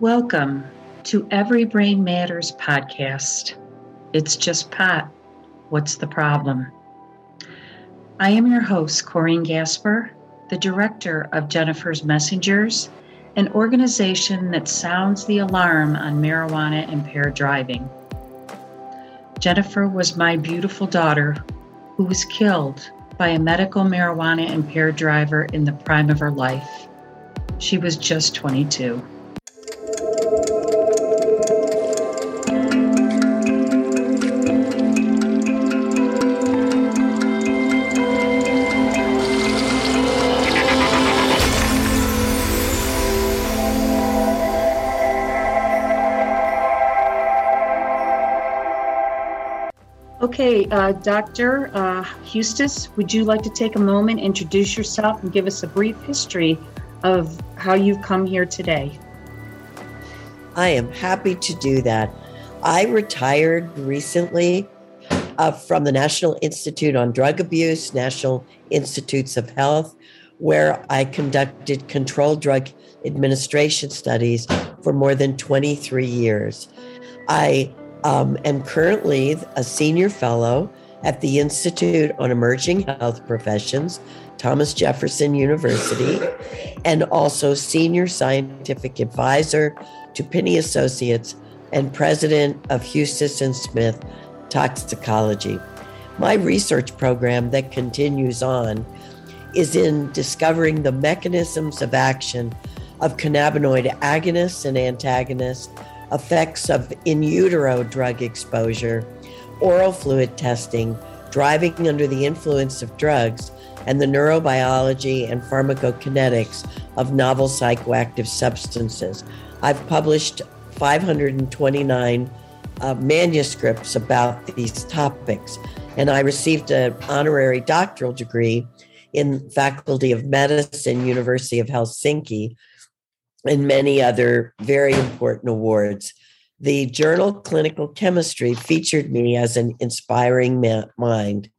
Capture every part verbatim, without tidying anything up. Welcome to Every Brain Matters podcast. It's just pot. What's the problem? I am your host, Corrine Gasper, the director of Jennifer's Messengers, an organization that sounds the alarm on marijuana impaired driving. Jennifer was my beautiful daughter who was killed by a medical marijuana impaired driver in the prime of her life. She was just twenty-two. Okay, uh, Doctor Uh, Huestis, would you like to take a moment, introduce yourself, and give us a brief history of how you've come here today? I am happy to do that. I retired recently uh, from the National Institute on Drug Abuse, National Institutes of Health, where I conducted controlled drug administration studies for more than twenty-three years. I Um, am currently a senior fellow at the Institute on Emerging Health Professions, Thomas Jefferson University, and also senior scientific advisor to Pinney Associates and president of Huestis Smith Toxicology. My research program that continues on is in discovering the mechanisms of action of cannabinoid agonists and antagonists, effects of in utero drug exposure, oral fluid testing, driving under the influence of drugs, and the neurobiology and pharmacokinetics of novel psychoactive substances. I've published five hundred twenty-nine uh, manuscripts about these topics, and I received an honorary doctoral degree in Faculty of Medicine, University of Helsinki, and many other very important awards. The journal Clinical Chemistry featured me as an inspiring ma- mind.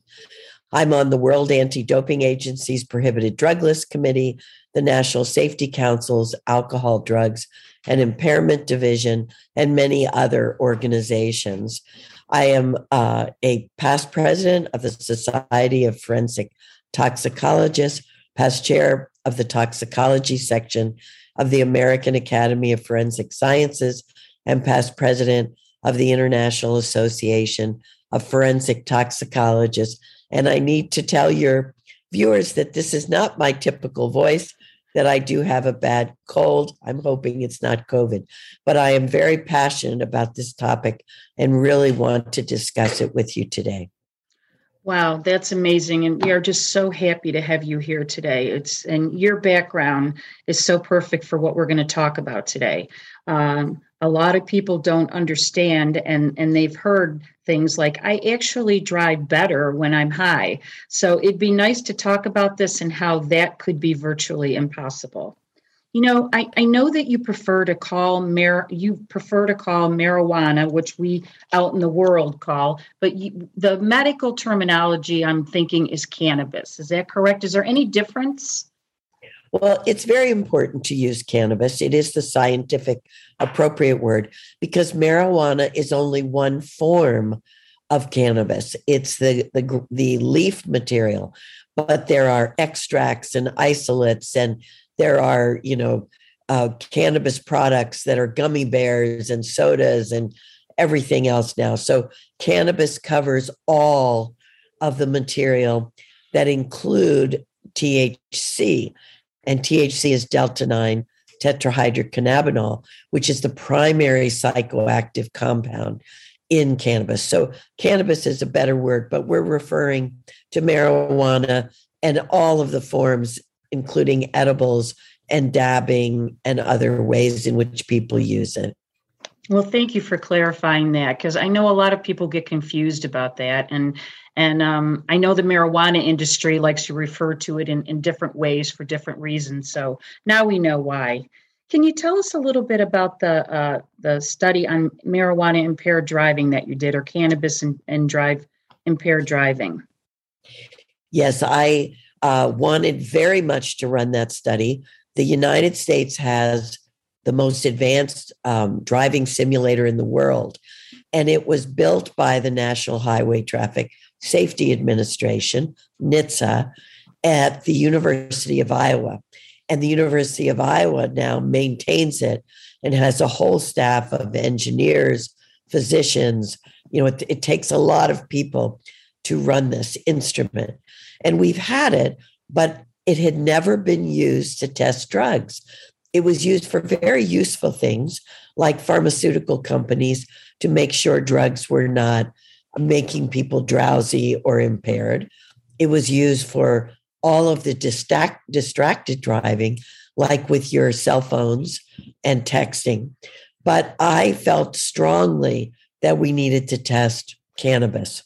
I'm on the World Anti-Doping Agency's Prohibited Drug List Committee, the National Safety Council's Alcohol, Drugs, and Impairment Division, and many other organizations. I am uh, a past president of the Society of Forensic Toxicologists, past chair of the toxicology section of the American Academy of Forensic Sciences, and past president of the International Association of Forensic Toxicologists. And I need to tell your viewers that this is not my typical voice, that I do have a bad cold. I'm hoping it's not COVID, but I am very passionate about this topic and really want to discuss it with you today. Wow, that's amazing. And we are just so happy to have you here today. It's and your background is so perfect for what we're going to talk about today. Um, a lot of people don't understand and, and they've heard things like, I actually drive better when I'm high. So it'd be nice to talk about this and how that could be virtually impossible. You know, I, I know that you prefer to call mar- you prefer to call marijuana, which we out in the world call, but you, the medical terminology I'm thinking is cannabis. Is that correct? Is there any difference? Well, it's very important to use cannabis. It is the scientific appropriate word because marijuana is only one form of cannabis. It's the the, the leaf material, but there are extracts and isolates and there are, you know, uh, cannabis products that are gummy bears and sodas and everything else now. So cannabis covers all of the material that include T H C. And T H C is delta nine tetrahydrocannabinol, which is the primary psychoactive compound in cannabis. So cannabis is a better word, but we're referring to marijuana and all of the forms, including edibles and dabbing and other ways in which people use it. Well, thank you for clarifying that, because I know a lot of people get confused about that. And and um, I know the marijuana industry likes to refer to it in, in different ways for different reasons. So now we know why. Can you tell us a little bit about the uh, the study on marijuana impaired driving that you did, or cannabis and, and drive impaired driving? Yes, I Uh, wanted very much to run that study. The United States has the most advanced um, driving simulator in the world. And it was built by the National Highway Traffic Safety Administration, N H T S A, at the University of Iowa. And the University of Iowa now maintains it and has a whole staff of engineers, physicians. You know, it, it takes a lot of people to run this instrument. And we've had it, but it had never been used to test drugs. It was used for very useful things like pharmaceutical companies to make sure drugs were not making people drowsy or impaired. It was used for all of the distract, distracted driving, like with your cell phones and texting. But I felt strongly that we needed to test cannabis.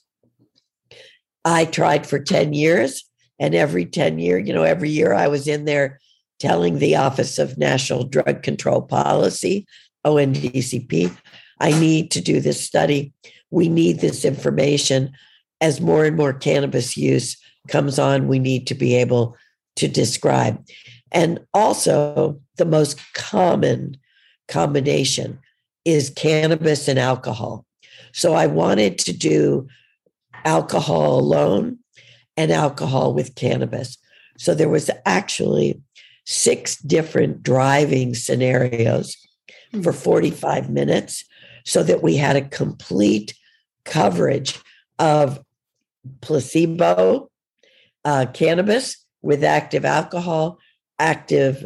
I tried for ten years, and every ten year, you know, every year I was in there telling the Office of National Drug Control Policy, O N D C P, I need to do this study. We need this information. As more and more cannabis use comes on, we need to be able to describe. And also, the most common combination is cannabis and alcohol. So I wanted to do alcohol alone and alcohol with cannabis. So there was actually six different driving scenarios for forty-five minutes so that we had a complete coverage of placebo, uh, cannabis with active alcohol, active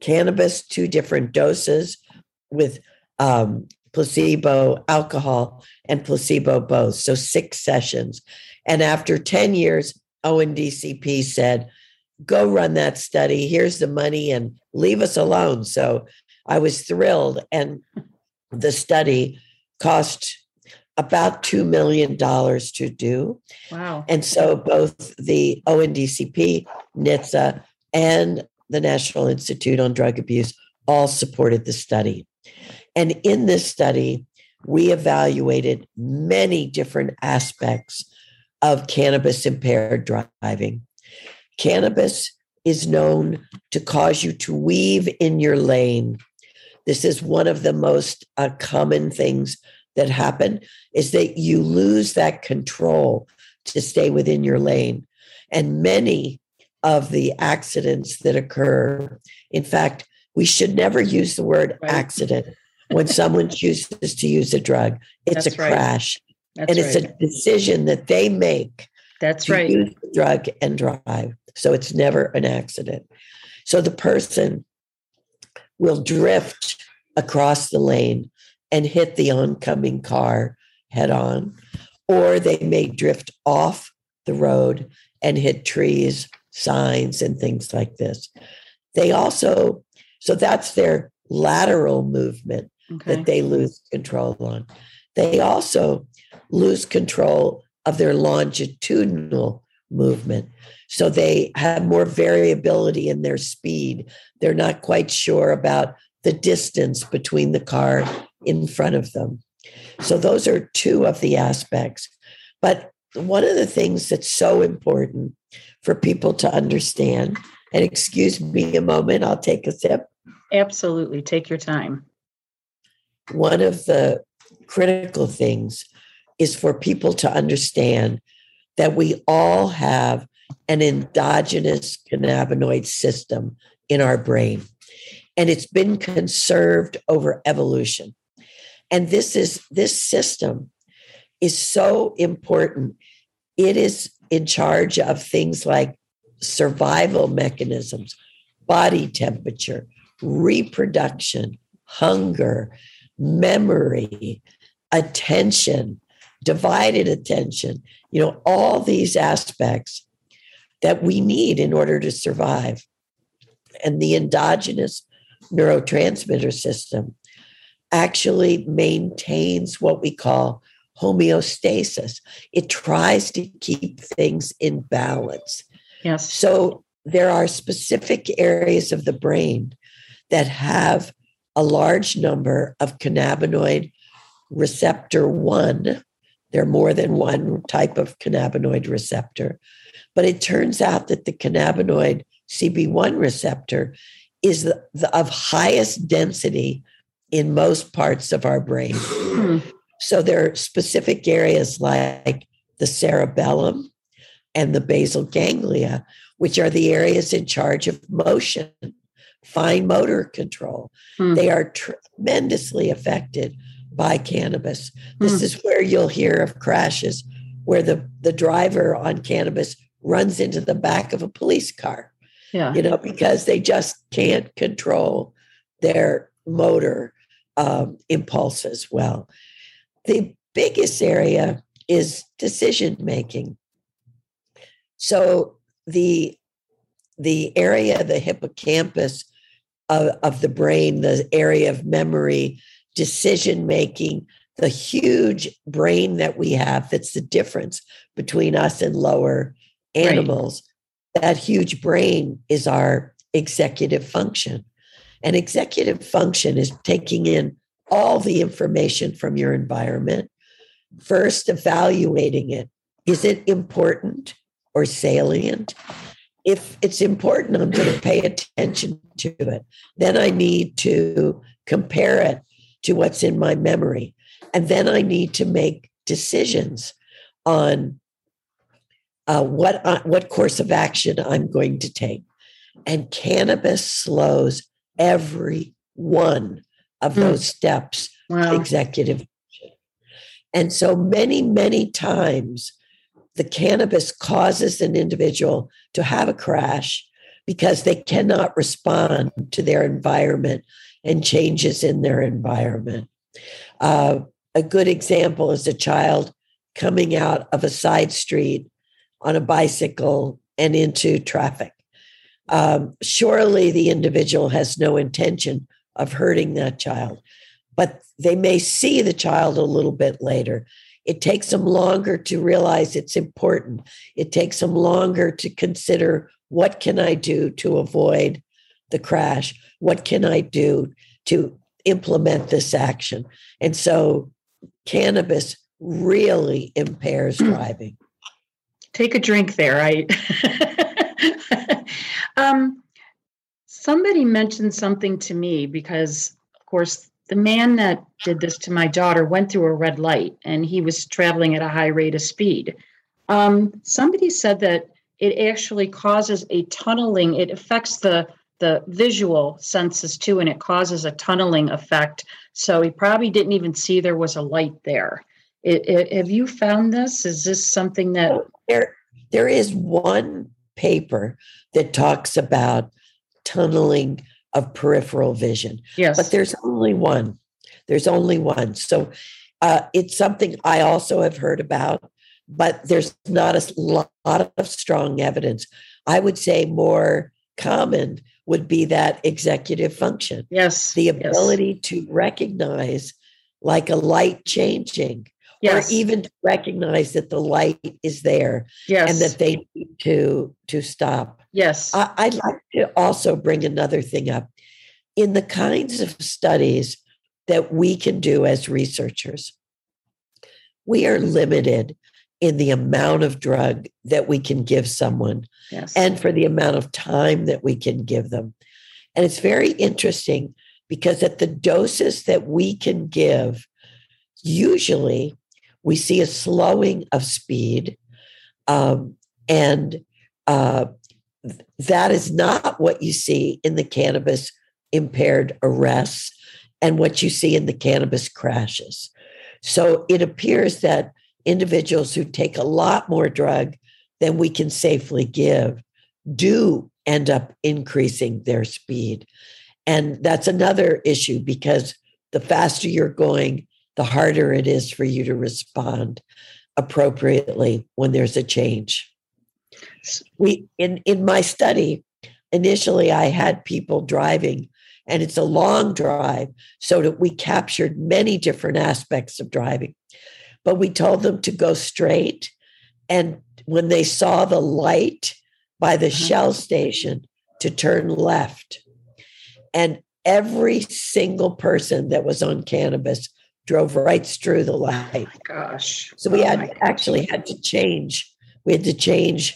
cannabis, two different doses with um, placebo, alcohol, and placebo both. So six sessions. And after ten years, O N D C P said, go run that study. Here's the money and leave us alone. So I was thrilled. And the study cost about two million dollars to do. Wow. And so both the O N D C P, N H T S A, and the National Institute on Drug Abuse all supported the study. And in this study, we evaluated many different aspects of cannabis-impaired driving. Cannabis is known to cause you to weave in your lane. This is one of the most uh, common things that happen, is that you lose that control to stay within your lane. And many of the accidents that occur, in fact, we should never use the word right. accident when someone chooses to use a drug. It's That's a right. crash. That's and right. it's a decision that they make. That's right. Use the drug and drive. So it's never an accident. So the person will drift across the lane and hit the oncoming car head on, or they may drift off the road and hit trees, signs, and things like this. They also, so that's their lateral movement okay. that they lose control on. They also lose control of their longitudinal movement. So they have more variability in their speed. They're not quite sure about the distance between the car in front of them. So those are two of the aspects. But one of the things that's so important for people to understand, and excuse me a moment, I'll take a sip. Absolutely. Take your time. One of the critical things is for people to understand that we all have an endogenous cannabinoid system in our brain, and it's been conserved over evolution. And this is this system is so important. It is in charge of things like survival mechanisms, body temperature, reproduction, hunger, memory, attention, divided attention, you know, all these aspects that we need in order to survive. And the endogenous neurotransmitter system actually maintains what we call homeostasis. It tries to keep things in balance. Yes. So there are specific areas of the brain that have a large number of cannabinoid receptor one. There are more than one type of cannabinoid receptor, but it turns out that the cannabinoid C B one receptor is the, the, of highest density in most parts of our brain. So there are specific areas like the cerebellum and the basal ganglia, which are the areas in charge of motion, fine motor control. Mm. They are tremendously affected by cannabis. This mm. is where you'll hear of crashes where the, the driver on cannabis runs into the back of a police car, yeah. you know, because they just can't control their motor um, impulse as well. The biggest area is decision-making. So the the area, the hippocampus of, of the brain, the area of memory, decision-making, the huge brain that we have, that's the difference between us and lower animals. Right. That huge brain is our executive function. And executive function is taking in all the information from your environment, first evaluating it. Is it important or salient? If it's important, I'm going to pay attention to it. Then I need to compare it to what's in my memory. And then I need to make decisions on uh, what, uh, what course of action I'm going to take. And cannabis slows every one of mm. those steps wow. to executive action. And so many, many times, the cannabis causes an individual to have a crash because they cannot respond to their environment and changes in their environment. Uh, a good example is a child coming out of a side street on a bicycle and into traffic. Um, surely the individual has no intention of hurting that child, but they may see the child a little bit later. It takes them longer to realize it's important. It takes them longer to consider, what can I do to avoid the crash? What can I do to implement this action? And so cannabis really impairs driving. Take a drink there. I um, somebody mentioned something to me because, of course, the man that did this to my daughter went through a red light and he was traveling at a high rate of speed. Um, somebody said that it actually causes a tunneling. It affects the, the visual senses too, and it causes a tunneling effect. So he probably didn't even see there was a light there. It, it, have you found this? Is this something that... There, there is one paper that talks about tunneling of peripheral vision. Yes. But there's only one. There's only one. So uh, it's something I also have heard about, but there's not a lot of strong evidence. I would say more common would be that executive function. Yes. The ability yes. to recognize like a light changing yes. or even to recognize that the light is there yes. and that they need to, to stop. Yes. I'd like to also bring another thing up. In the kinds of studies that we can do as researchers, we are limited in the amount of drug that we can give someone yes. and for the amount of time that we can give them. And it's very interesting because at the doses that we can give, usually we see a slowing of speed um, and uh that is not what you see in the cannabis impaired arrests and what you see in the cannabis crashes. So it appears that individuals who take a lot more drug than we can safely give do end up increasing their speed. And that's another issue because the faster you're going, the harder it is for you to respond appropriately when there's a change. We in, in my study, initially I had people driving and it's a long drive so that we captured many different aspects of driving, but we told them to go straight. And when they saw the light by the Shell station, to turn left. And every single person that was on cannabis drove right through the light. Oh my gosh. So we had oh actually had to change. We had to change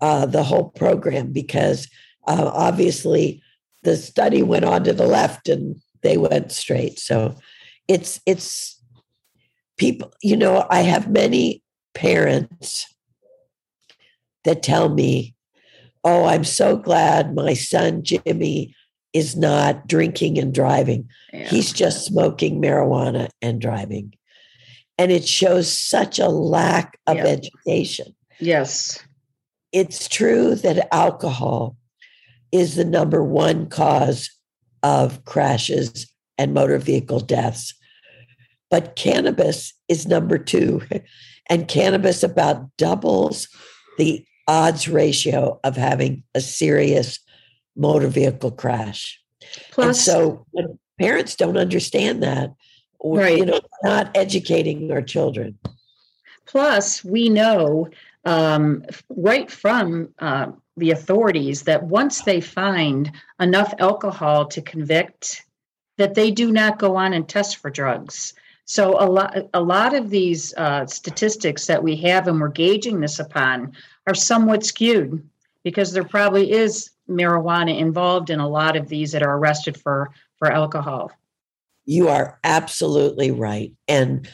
Uh, the whole program because uh, obviously the study went on to the left and they went straight. So it's, it's people, you know, I have many parents that tell me, oh, I'm so glad my son, Jimmy, is not drinking and driving. Yeah. He's just smoking marijuana and driving. And it shows such a lack of yeah. education. Yes. It's true that alcohol is the number one cause of crashes and motor vehicle deaths. But cannabis is number two. And cannabis about doubles the odds ratio of having a serious motor vehicle crash. Plus, and so when parents don't understand that, or, right. you know, not educating our children. Plus, we know um, right from uh, the authorities that once they find enough alcohol to convict, that they do not go on and test for drugs. So a lot, a lot of these uh, statistics that we have, and we're gauging this upon, are somewhat skewed because there probably is marijuana involved in a lot of these that are arrested for, for alcohol. You are absolutely right. And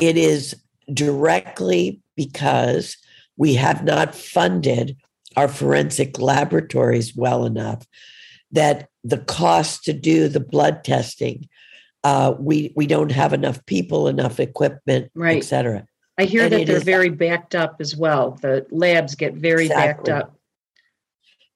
it is directly because we have not funded our forensic laboratories well enough that the cost to do the blood testing, uh, we, we don't have enough people, enough equipment, right. et cetera. I hear and that they're is, very backed up as well. The labs get very exactly. backed up.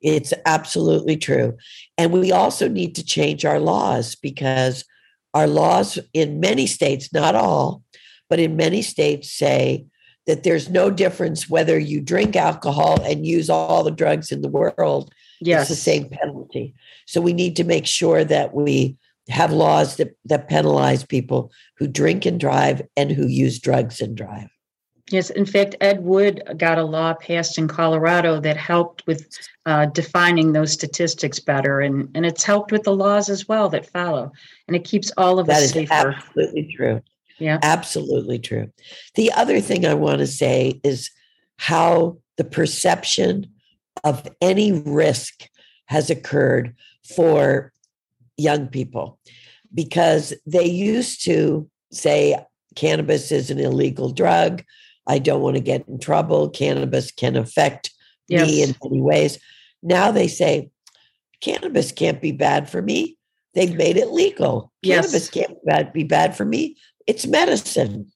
It's absolutely true. And we also need to change our laws, because our laws in many states, not all, but in many states say that there's no difference whether you drink alcohol and use all the drugs in the world. Yes. It's the same penalty. So we need to make sure that we have laws that, that penalize people who drink and drive and who use drugs and drive. Yes, in fact, Ed Wood got a law passed in Colorado that helped with uh, defining those statistics better, and, and it's helped with the laws as well that follow, and it keeps all of that us safer. That is absolutely true. Yeah, absolutely true. The other thing I want to say is how the perception of any risk has occurred for young people, because they used to say cannabis is an illegal drug. I don't want to get in trouble. Cannabis can affect yes. me in many ways. Now they say, cannabis can't be bad for me. They've made it legal. Yes. Cannabis can't be bad, be bad for me. It's medicine.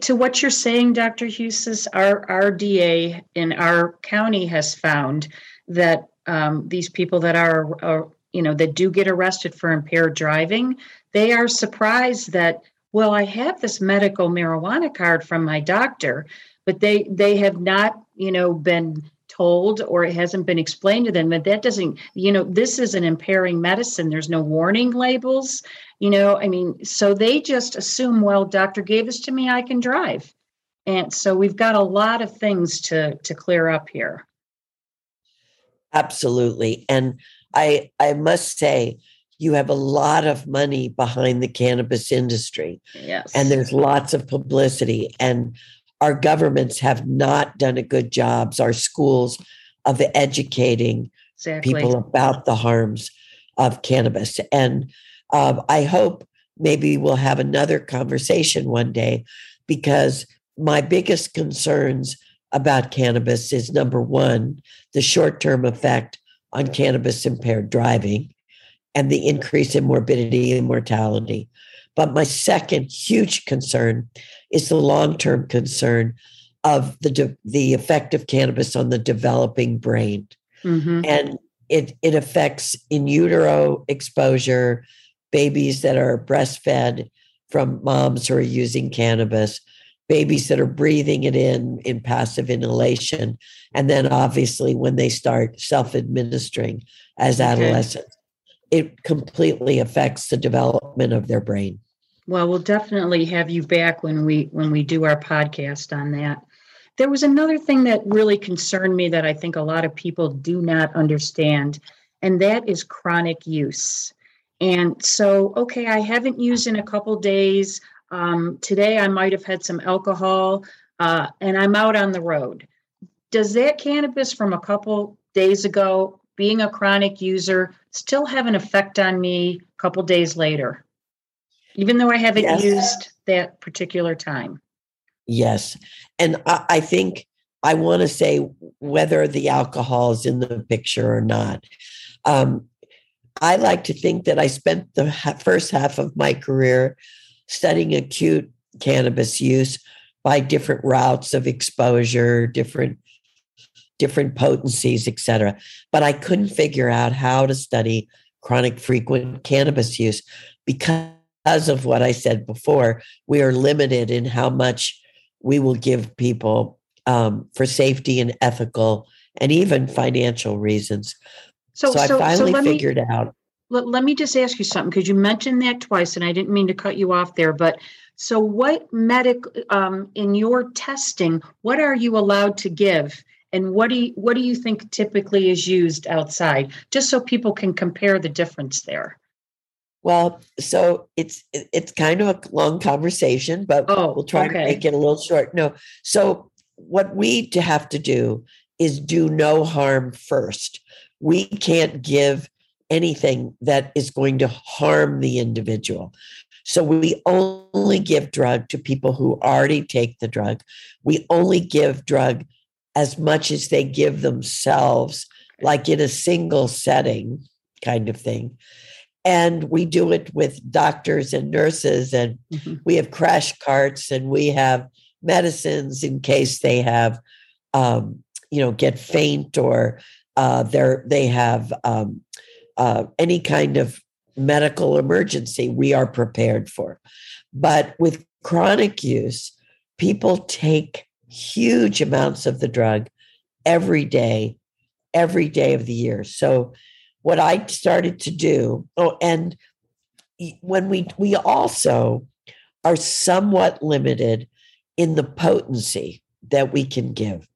To what you're saying, Doctor Huestis, our, our D A in our county has found that um, these people that are, are, you know, that do get arrested for impaired driving, they are surprised that, well, I have this medical marijuana card from my doctor, but they, they have not, you know, been told, or it hasn't been explained to them. But that doesn't, you know, this is an impairing medicine. There's no warning labels, you know, I mean, so they just assume, well, doctor gave this to me, I can drive. And so we've got a lot of things to, to clear up here. Absolutely. And I, I must say, you have a lot of money behind the cannabis industry. Yes. And there's lots of publicity. And our governments have not done a good job, our schools, of educating exactly. people about the harms of cannabis. And um, I hope maybe we'll have another conversation one day, because my biggest concerns about cannabis is, number one, the short-term effect on cannabis-impaired driving and the increase in morbidity and mortality. But my second huge concern is the long-term concern of the de- the effect of cannabis on the developing brain. Mm-hmm. And it, it affects in utero exposure, babies that are breastfed from moms who are using cannabis, babies that are breathing it in, in passive inhalation, and then obviously when they start self-administering as okay. adolescents. It completely affects the development of their brain. Well, we'll definitely have you back when we when we do our podcast on that. There was another thing that really concerned me that I think a lot of people do not understand, and that is chronic use. And so, okay, I haven't used in a couple days. Um, today I might have had some alcohol, uh, and I'm out on the road. Does that cannabis from a couple days ago being a chronic user, still have an effect on me a couple days later, even though I haven't yes. used that particular time. Yes. And I, I think I want to say whether the alcohol is in the picture or not. Um, I like to think that I spent the first half of my career studying acute cannabis use by different routes of exposure, different different potencies, et cetera. But I couldn't figure out how to study chronic frequent cannabis use because of what I said before. We are limited in how much we will give people um, for safety and ethical and even financial reasons. So, so I so, finally so figured me, out. Let, let me just ask you something, because you mentioned that twice, and I didn't mean to cut you off there. But so what medic um, in your testing, what are you allowed to give? And what do you, what do you think typically is used outside? Just so people can compare the difference there. Well, so it's it's kind of a long conversation, but oh, we'll try okay. to make it a little short. No. So what we have to do is do no harm first. We can't give anything that is going to harm the individual. So we only give drug to people who already take the drug. We only give drug as much as they give themselves, like in a single setting kind of thing. And we do it with doctors and nurses, and mm-hmm. we have crash carts, and we have medicines in case they have, um, you know, get faint, or uh, they're, they have um, uh, any kind of medical emergency we are prepared for. But with chronic use, people take huge amounts of the drug every day, every day of the year. So what I started to do, oh, and when we we also are somewhat limited in the potency that we can give,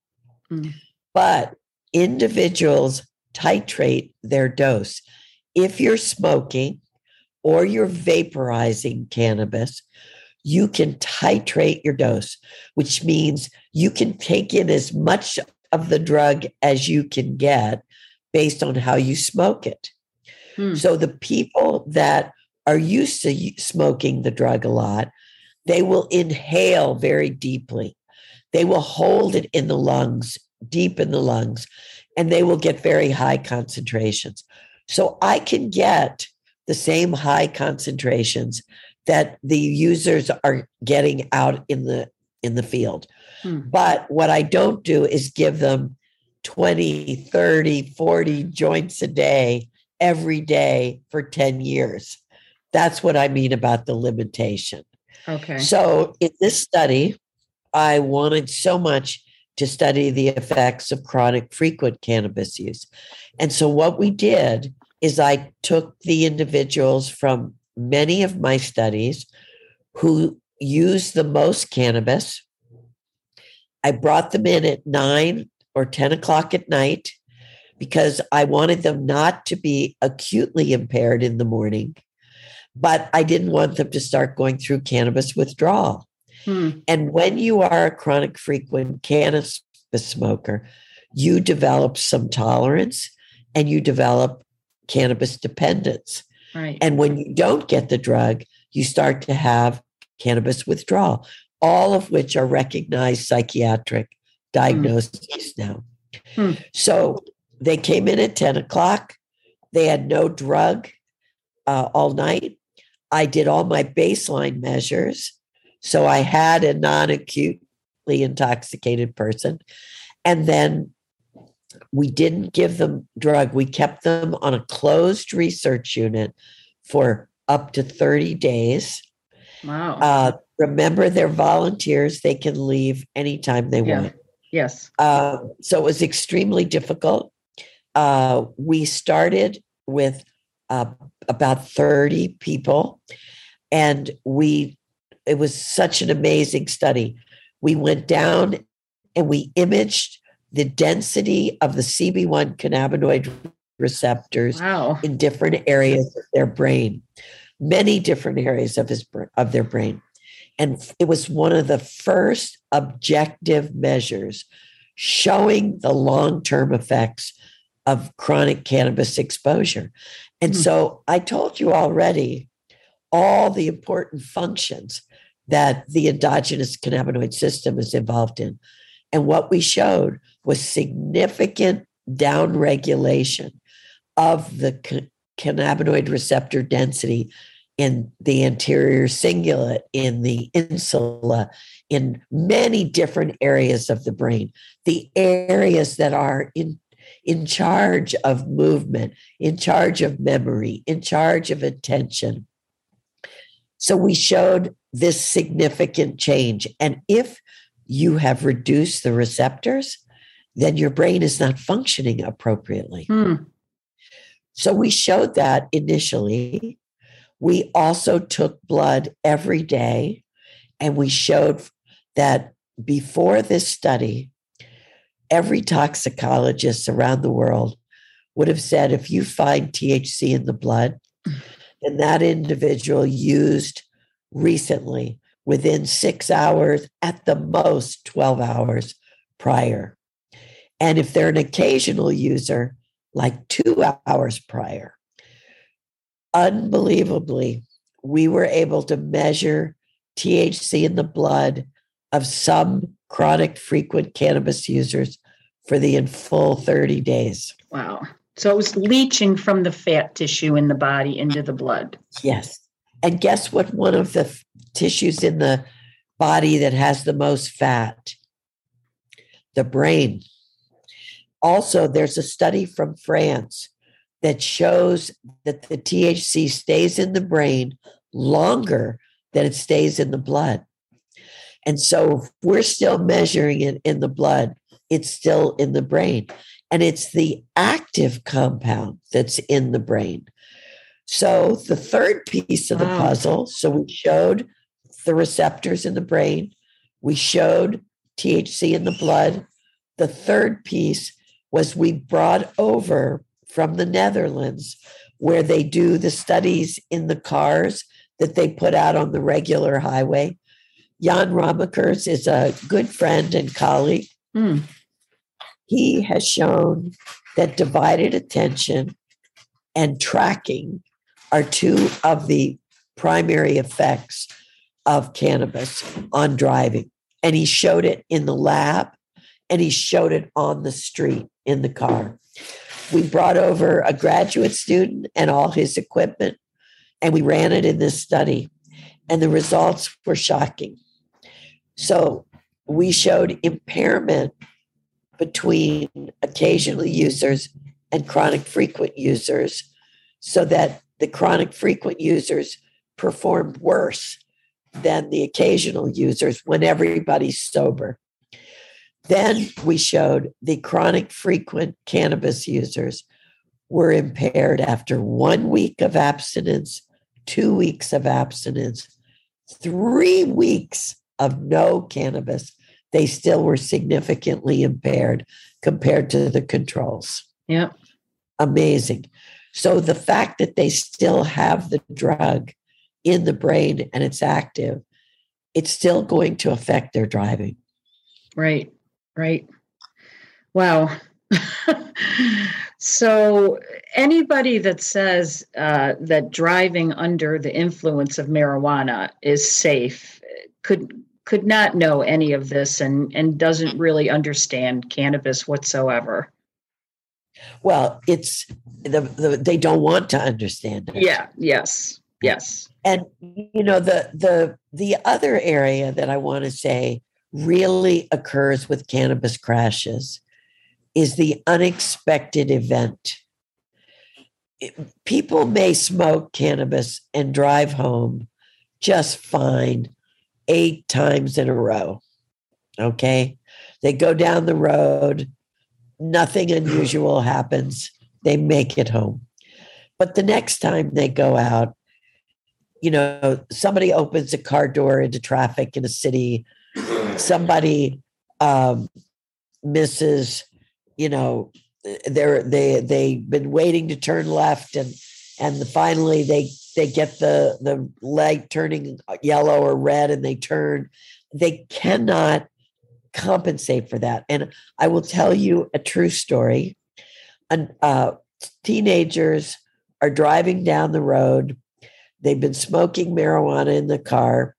mm. but individuals titrate their dose. If you're smoking or you're vaporizing cannabis, you can titrate your dose, which means you can take in as much of the drug as you can get based on how you smoke it. Hmm. So the people that are used to smoking the drug a lot, they will inhale very deeply. They will hold it in the lungs, deep in the lungs, and they will get very high concentrations. So I can get the same high concentrations that the users are getting out in the in the field. Hmm. But what I don't do is give them twenty, thirty, forty joints a day, every day for ten years. That's what I mean about the limitation. Okay. So in this study, I wanted so much to study the effects of chronic frequent cannabis use. And so what we did is I took the individuals from many of my studies who use the most cannabis. I brought them in at nine or ten o'clock at night because I wanted them not to be acutely impaired in the morning, but I didn't want them to start going through cannabis withdrawal. Hmm. And when you are a chronic frequent cannabis smoker, you develop some tolerance and you develop cannabis dependence. Right. And when you don't get the drug, you start to have cannabis withdrawal, all of which are recognized psychiatric diagnoses mm. now. Mm. So they came in at ten o'clock. They had no drug uh, all night. I did all my baseline measures. So I had a non-acutely intoxicated person. And then we didn't give them drug. We kept them on a closed research unit for up to thirty days. Wow. Uh, remember, they're volunteers. They can leave anytime they yeah. want. Yes. Uh, so it was extremely difficult. Uh, we started with uh, about thirty people, and we it was such an amazing study. We went down and we imaged the density of the C B one cannabinoid receptors wow. in different areas of their brain, many different areas of his of their brain. And it was one of the first objective measures showing the long-term effects of chronic cannabis exposure. And mm-hmm. so I told you already all the important functions that the endogenous cannabinoid system is involved in. And what we showed was significant downregulation of the c- cannabinoid receptor density in the anterior cingulate, in the insula, in many different areas of the brain, the areas that are in, in charge of movement, in charge of memory, in charge of attention. So we showed this significant change. And if you have reduced the receptors, then your brain is not functioning appropriately. Mm. So we showed that initially. We also took blood every day, and we showed that before this study, every toxicologist around the world would have said, if you find T H C in the blood, then that individual used recently within six hours, at the most twelve hours prior. And if they're an occasional user, like two hours prior. Unbelievably, we were able to measure T H C in the blood of some chronic frequent cannabis users for the full thirty days. Wow. So it was leaching from the fat tissue in the body into the blood. Yes. And guess what? One of the f- tissues in the body that has the most fat? The brain. Also, there's a study from France that shows that the T H C stays in the brain longer than it stays in the blood. And so if we're still measuring it in the blood, it's still in the brain. And it's the active compound that's in the brain. So the third piece of the wow. puzzle, so we showed the receptors in the brain, we showed T H C in the blood. The third piece was we brought over from the Netherlands, where they do the studies in the cars that they put out on the regular highway. Jan Ramakers is a good friend and colleague. Mm. He has shown that divided attention and tracking are two of the primary effects of cannabis on driving. And he showed it in the lab, and he showed it on the street in the car. We brought over a graduate student and all his equipment, and we ran it in this study. And the results were shocking. So we showed impairment between occasional users and chronic frequent users, so that the chronic frequent users performed worse than the occasional users when everybody's sober. Then we showed the chronic frequent cannabis users were impaired after one week of abstinence, two weeks of abstinence, three weeks of no cannabis. They still were significantly impaired compared to the controls. Yeah. Amazing. So the fact that they still have the drug in the brain and it's active, it's still going to affect their driving. Right. Right. Wow. So anybody that says uh, that driving under the influence of marijuana is safe could could not know any of this and, and doesn't really understand cannabis whatsoever. Well, it's the, the they don't want to understand it. Yeah. Yes. Yes. And you know the the the other area that I want to say really occurs with cannabis crashes is the unexpected event. People may smoke cannabis and drive home just fine eight times in a row. Okay. They go down the road. Nothing unusual happens. They make it home. But the next time they go out, you know, somebody opens a car door into traffic in a city. Somebody um, misses, you know, they're, they, they've been waiting to turn left and, and the, finally they, they get the, the light turning yellow or red and they turn. They cannot compensate for that. And I will tell you a true story. uh, teenagers are driving down the road. They've been smoking marijuana in the car,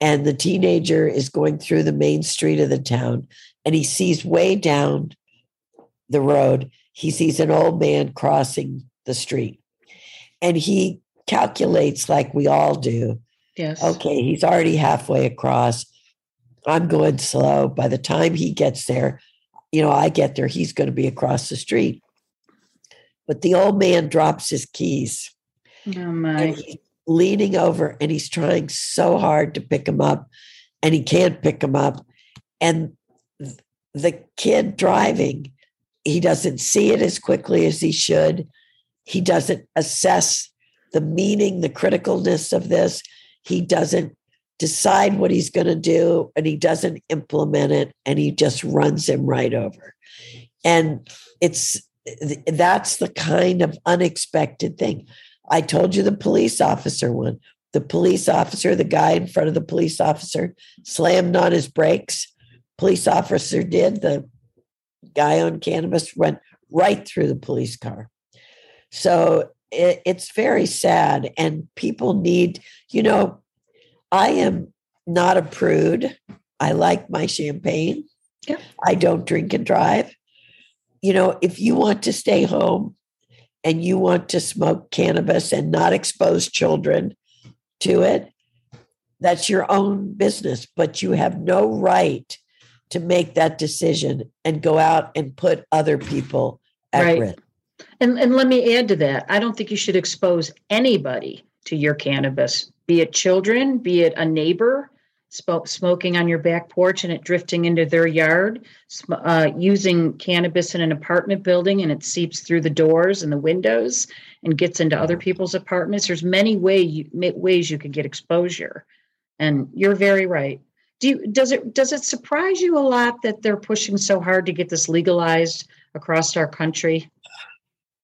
and the teenager is going through the main street of the town, and he sees way down the road, he sees an old man crossing the street, and he calculates like we all do. Yes. Okay, he's already halfway across. I'm going slow. By the time he gets there, you know, I get there, he's going to be across the street. But the old man drops his keys. Oh my. And he's leaning over, and he's trying so hard to pick him up, and he can't pick him up. And the kid driving, he doesn't see it as quickly as he should. He doesn't assess the meaning, the criticalness of this. He doesn't decide what he's going to do, and he doesn't implement it, and he just runs him right over. And it's that's the kind of unexpected thing. I told you the police officer one. The police officer, the guy in front of the police officer, slammed on his brakes. Police officer did. The guy on cannabis went right through the police car. So it, it's very sad, and people need, you know, I am not a prude. I like my champagne. Yeah. I don't drink and drive. You know, if you want to stay home and you want to smoke cannabis and not expose children to it, that's your own business, but you have no right to make that decision and go out and put other people at right. risk. And, and let me add to that. I don't think you should expose anybody to your cannabis, be it children, be it a neighbor sp- smoking on your back porch and it drifting into their yard, sm- uh, using cannabis in an apartment building and it seeps through the doors and the windows and gets into other people's apartments. There's many way you, ways you can get exposure. And you're very right. Do you, does it does it surprise you a lot that they're pushing so hard to get this legalized across our country?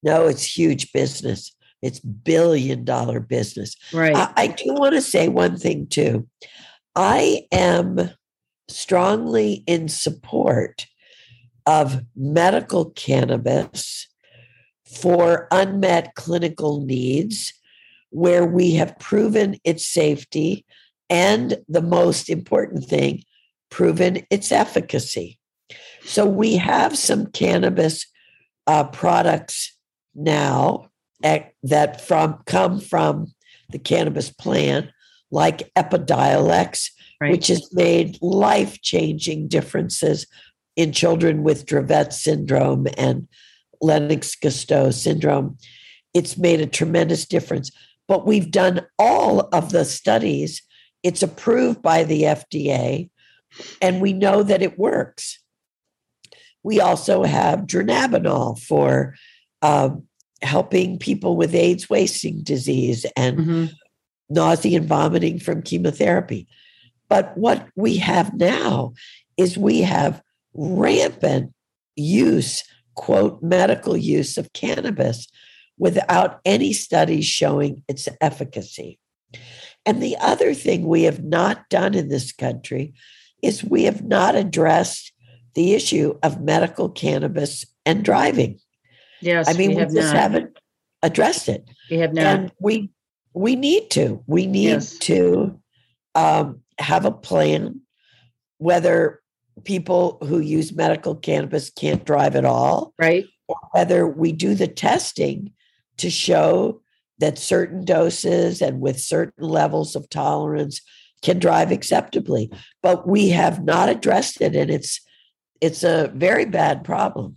No, it's huge business. It's billion dollar business. Right. I, I do want to say one thing too. I am strongly in support of medical cannabis for unmet clinical needs where we have proven its safety. And the most important thing, proven its efficacy. So we have some cannabis uh, products now at, that from come from the cannabis plant, like Epidiolex, right. which has made life-changing differences in children with Dravet syndrome and Lennox-Gastaut syndrome. It's made a tremendous difference. But we've done all of the studies. It's approved by the F D A, and we know that it works. We also have Dranabinol for um, helping people with AIDS wasting disease and mm-hmm. nausea and vomiting from chemotherapy. But what we have now is we have rampant use, quote, medical use of cannabis without any studies showing its efficacy. And the other thing we have not done in this country is we have not addressed the issue of medical cannabis and driving. Yes, I mean, we, we have just not. haven't addressed it. We have not. And we, we need to. We need yes. to um, have a plan, whether people who use medical cannabis can't drive at all, right? Or whether we do the testing to show that certain doses and with certain levels of tolerance can drive acceptably. But we have not addressed it, and it's it's a very bad problem.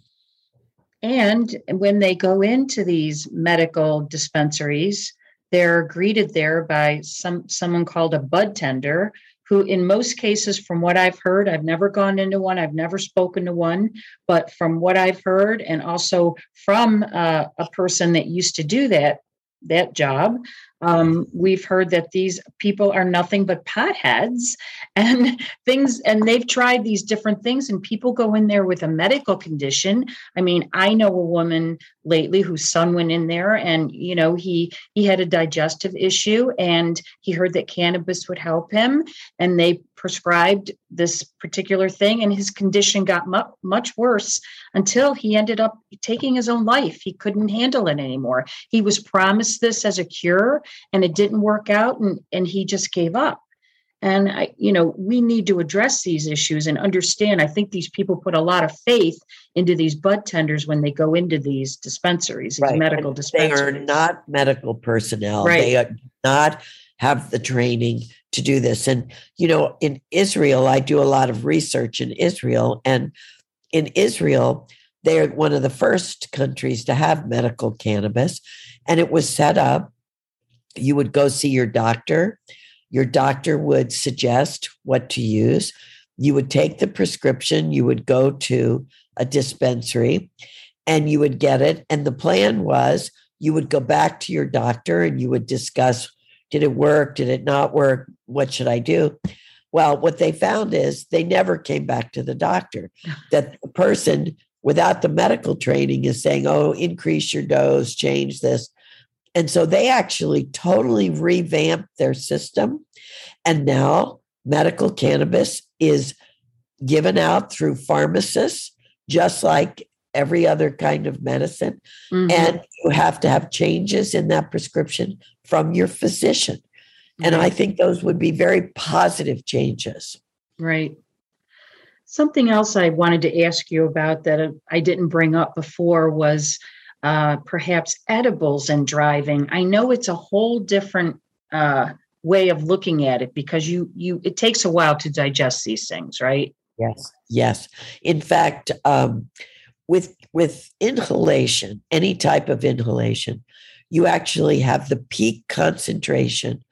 And when they go into these medical dispensaries, they're greeted there by some someone called a bud tender, who in most cases, from what I've heard, I've never gone into one, I've never spoken to one, but from what I've heard, and also from uh, a person that used to do that, that job, Um, we've heard that these people are nothing but potheads and things, and they've tried these different things, and people go in there with a medical condition. I mean, I know a woman lately whose son went in there and, you know, he, he had a digestive issue and he heard that cannabis would help him, and they prescribed this particular thing, and his condition got mu- much worse until he ended up taking his own life. He couldn't handle it anymore. He was promised this as a cure, and it didn't work out, and, and he just gave up. And, I, you know, we need to address these issues and understand. I think these people put a lot of faith into these bud tenders when they go into these dispensaries, these right. medical and dispensaries. They are not medical personnel. Right. They are not have the training to do this. And, you know, in Israel, I do a lot of research in Israel. And in Israel, they are one of the first countries to have medical cannabis. And it was set up. You would go see your doctor. Your doctor would suggest what to use. You would take the prescription. You would go to a dispensary and you would get it. And the plan was you would go back to your doctor and you would discuss, did it work? Did it not work? What should I do? Well, what they found is they never came back to the doctor. That the person without the medical training is saying, oh, increase your dose, change this. And so they actually totally revamped their system. And now medical cannabis is given out through pharmacists, just like every other kind of medicine. Mm-hmm. And you have to have changes in that prescription from your physician. And I think those would be very positive changes. Right. Something else I wanted to ask you about that I didn't bring up before was uh, perhaps edibles and driving. I know it's a whole different uh, way of looking at it because you you it takes a while to digest these things, right? Yes. Yes. In fact, um, with with inhalation, any type of inhalation, you actually have the peak concentration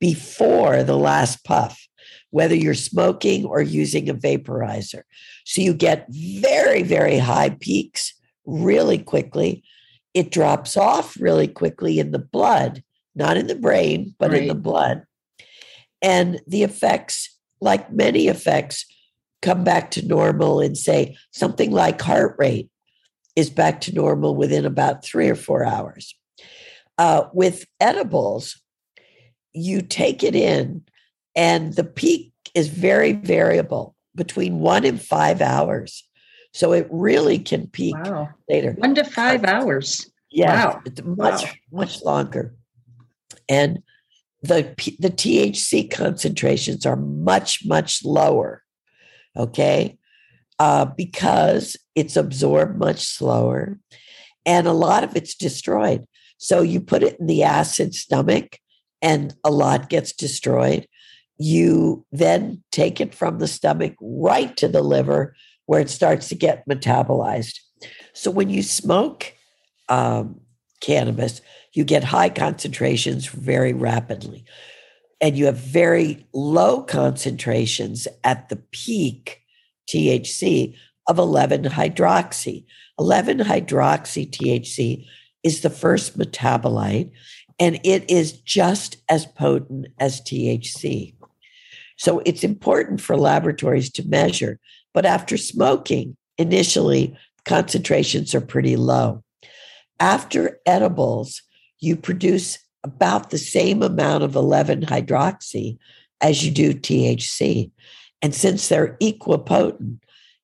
before the last puff, whether you're smoking or using a vaporizer. So you get very, very high peaks really quickly. It drops off really quickly in the blood, not in the brain, but right. in the blood. And the effects, like many effects, come back to normal in, say, something like heart rate is back to normal within about three or four hours. Uh, with edibles, you take it in and the peak is very variable between one and five hours. So it really can peak wow. later. One to five uh, hours. Yeah. Wow. It's much, wow. much longer. And the, the T H C concentrations are much, much lower. Okay. Uh, because it's absorbed much slower and a lot of it's destroyed. So you put it in the acid stomach, and a lot gets destroyed. You then take it from the stomach right to the liver where it starts to get metabolized. So when you smoke um, cannabis, you get high concentrations very rapidly. And you have very low concentrations at the peak T H C of eleven hydroxy. eleven hydroxy T H C is the first metabolite, and it is just as potent as T H C. So it's important for laboratories to measure. But after smoking, initially, concentrations are pretty low. After edibles, you produce about the same amount of eleven hydroxy as you do T H C. And since they're equipotent,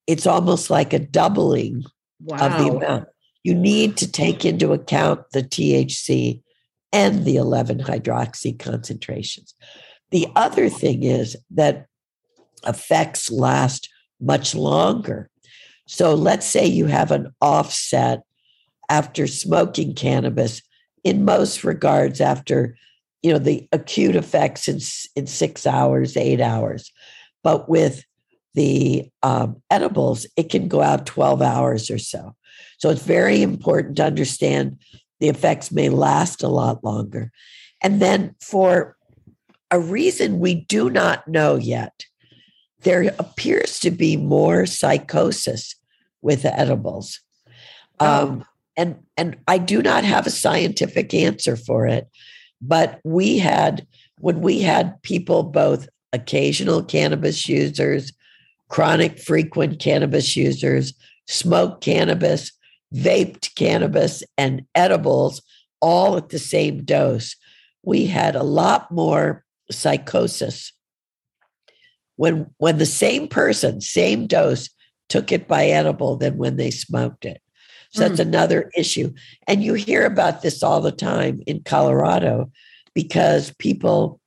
it's almost like a doubling wow. of the amount. You need to take into account the T H C and the eleven hydroxy concentrations. The other thing is that effects last much longer. So let's say you have an offset after smoking cannabis. In most regards, after, you know, the acute effects in, in six hours, eight hours. But with the um, edibles, it can go out twelve hours or so. So it's very important to understand the effects may last a lot longer. And then for a reason we do not know yet, there appears to be more psychosis with edibles. Um, and, and I do not have a scientific answer for it, But we had, when we had people, both occasional cannabis users, chronic frequent cannabis users, smoked cannabis, vaped cannabis, and edibles all at the same dose, we had a lot more psychosis. When, when the same person, same dose, took it by edible than when they smoked it. So that's mm. another issue. And you hear about this all the time in Colorado because people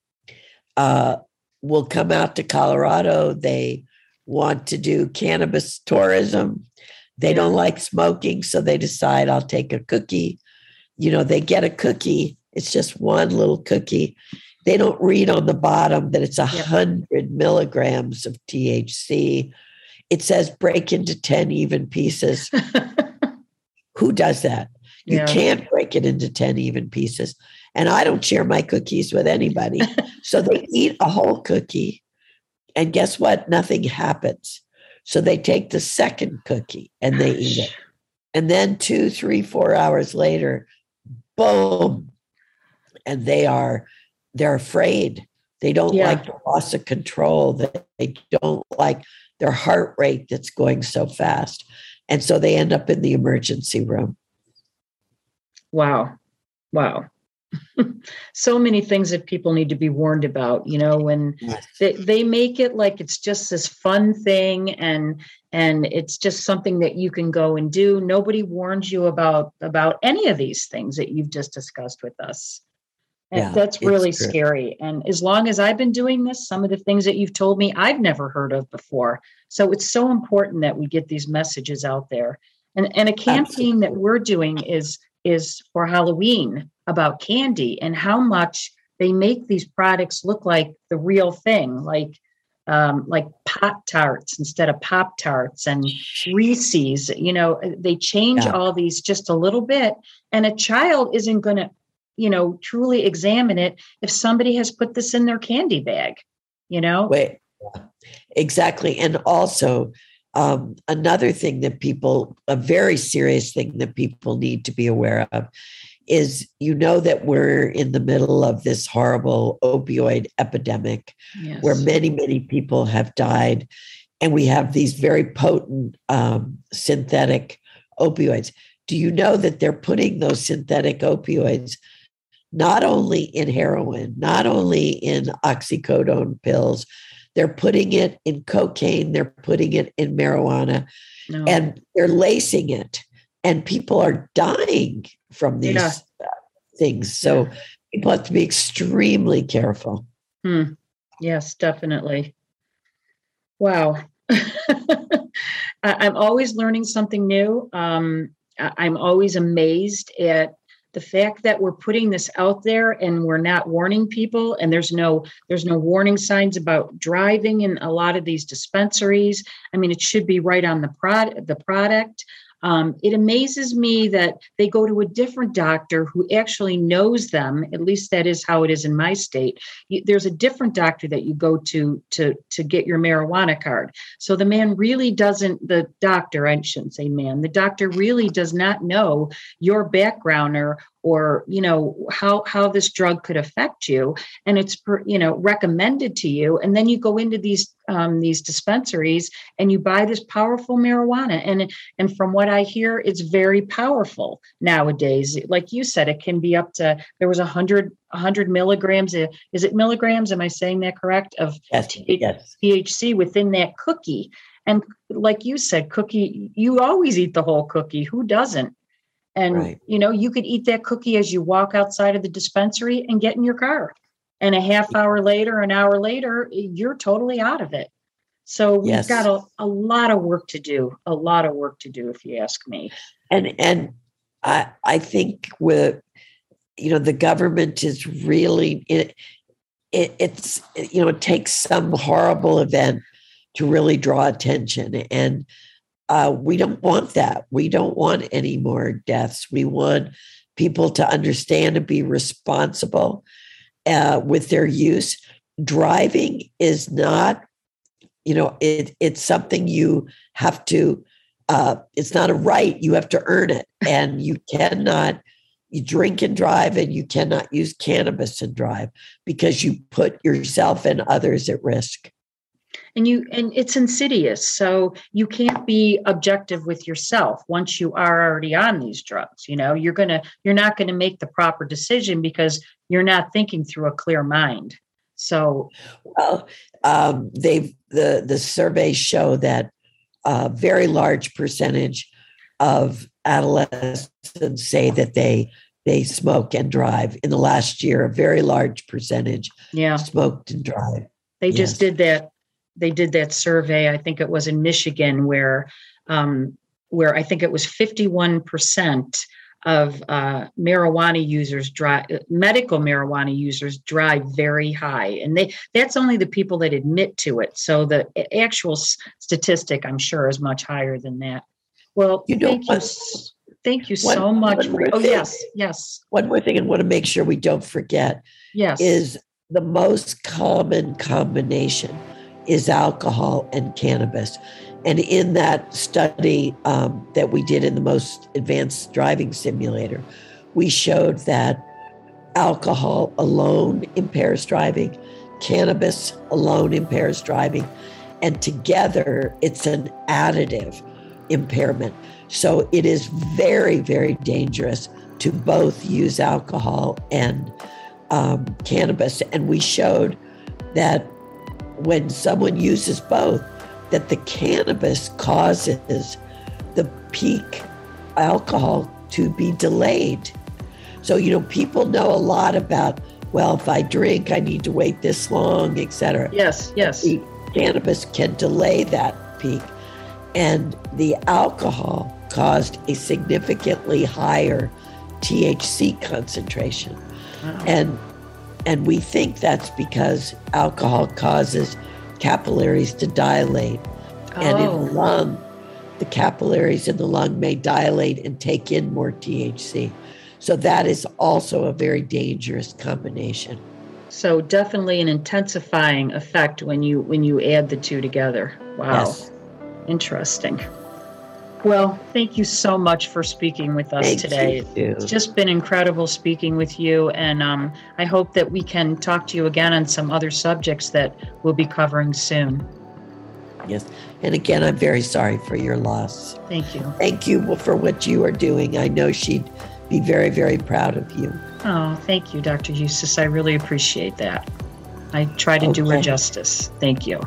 uh, will come out to Colorado. They want to do cannabis tourism. They don't like smoking, so they decide, I'll take a cookie. You know, they get a cookie. It's just one little cookie. They don't read on the bottom that it's one hundred yep. milligrams of T H C. It says break into ten even pieces. Who does that? You yeah. can't break it into ten even pieces. And I don't share my cookies with anybody. So they eat a whole cookie. And guess what? Nothing happens. So they take the second cookie and they eat it. And then two, three, four hours later, boom. And they are, they're afraid. They don't yeah. like the loss of control. They don't like their heart rate that's going so fast. And so they end up in the emergency room. Wow. Wow. So many things that people need to be warned about, you know, when yes. they, they make it like it's just this fun thing and and it's just something that you can go and do. Nobody warns you about about any of these things that you've just discussed with us. And yeah, that's really scary. And as long as I've been doing this, some of the things that you've told me, I've never heard of before. So it's so important that we get these messages out there. And and a campaign Absolutely. That we're doing is is for Halloween about candy and how much they make these products look like the real thing, like um, like Pop-Tarts instead of Pop-Tarts and Reese's. You know, they change yeah. all these just a little bit, and a child isn't going to, you know, truly examine it if somebody has put this in their candy bag, you know? Wait, exactly. And also um, another thing that people, a very serious thing that people need to be aware of is, you know, that we're in the middle of this horrible opioid epidemic yes. where many, many people have died, and we have these very potent um, synthetic opioids. Do you know that they're putting those synthetic opioids not only in heroin, not only in oxycodone pills, they're putting it in cocaine, they're putting it in marijuana, no. and they're lacing it. And people are dying from these yeah. things. So yeah. people have to be extremely careful. Hmm. Yes, definitely. Wow. I'm always learning something new. Um, I'm always amazed at the fact that we're putting this out there and we're not warning people, and there's no there's no warning signs about driving in a lot of these dispensaries. I mean, it should be right on the product. The product. Um, it amazes me that they go to a different doctor who actually knows them. At least that is how it is in my state. There's a different doctor that you go to to to get your marijuana card. So the man really doesn't, the doctor, I shouldn't say man, the doctor really does not know your background or, or you know, how, how this drug could affect you. And it's, you know, recommended to you. And then you go into these Um, these dispensaries and you buy this powerful marijuana. And, and from what I hear, it's very powerful nowadays. Like you said, it can be up to, there was a hundred, a hundred milligrams. Is it milligrams? Am I saying that correct? Of yes, T H C yes. within that cookie. And like you said, cookie, you always eat the whole cookie. Who doesn't? And right. you know, you could eat that cookie as you walk outside of the dispensary and get in your car. And a half hour later, an hour later, you're totally out of it. So we've yes. got a, a lot of work to do, a lot of work to do, if you ask me. And and I I think with, you know, the government is really, it, it it's, you know, it takes some horrible event to really draw attention. And uh, we don't want that. We don't want any more deaths. We want people to understand and be responsible Uh, with their use. Driving is not, you know, it, it's something you have to, uh, it's not a right. You have to earn it. And you cannot you drink and drive, and you cannot use cannabis and drive because you put yourself and others at risk. And you, and it's insidious. So you can't be objective with yourself once you are already on these drugs. You know, you're going to, you're not going to make the proper decision because you're not thinking through a clear mind. So, well, um, they've, the, the surveys show that a very large percentage of adolescents say that they, they smoke and drive. In the last year, a very large percentage yeah. smoked and drive. They yes. just did that. They did that survey. I think it was in Michigan, where, um, where I think it was fifty-one percent of uh, marijuana users drive, medical marijuana users drive very high, and they—that's only the people that admit to it. So the actual s- statistic, I'm sure, is much higher than that. Well, you know, thank you, thank you so much. For, oh yes, yes. One more thing, I want to make sure we don't forget. Yes, is the most common combination is alcohol and cannabis. And in that study um, that we did in the most advanced driving simulator, we showed that alcohol alone impairs driving, cannabis alone impairs driving, and together it's an additive impairment. So it is very, very dangerous to both use alcohol and um, cannabis. And we showed that when someone uses both, that the cannabis causes the peak alcohol to be delayed. So, you know, people know a lot about, well, if I drink, I need to wait this long, et cetera. Yes, yes. The cannabis can delay that peak. And the alcohol caused a significantly higher T H C concentration. Wow. And And we think that's because alcohol causes capillaries to dilate. Oh. And in the lung, the capillaries in the lung may dilate and take in more T H C. So that is also a very dangerous combination. So definitely an intensifying effect when you when you add the two together. Wow. Yes. Interesting. Well, thank you so much for speaking with us thank today. You. It's just been incredible speaking with you. And um, I hope that we can talk to you again on some other subjects that we'll be covering soon. Yes. And again, I'm very sorry for your loss. Thank you. Thank you for what you are doing. I know she'd be very, very proud of you. Oh, thank you, Doctor Huestis. I really appreciate that. I try to okay. do her justice. Thank you.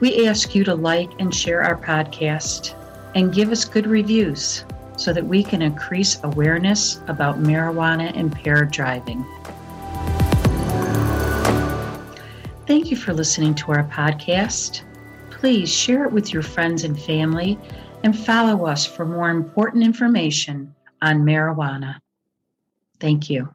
We ask you to like and share our podcast and give us good reviews so that we can increase awareness about marijuana impaired driving. Thank you for listening to our podcast. Please share it with your friends and family and follow us for more important information on marijuana. Thank you.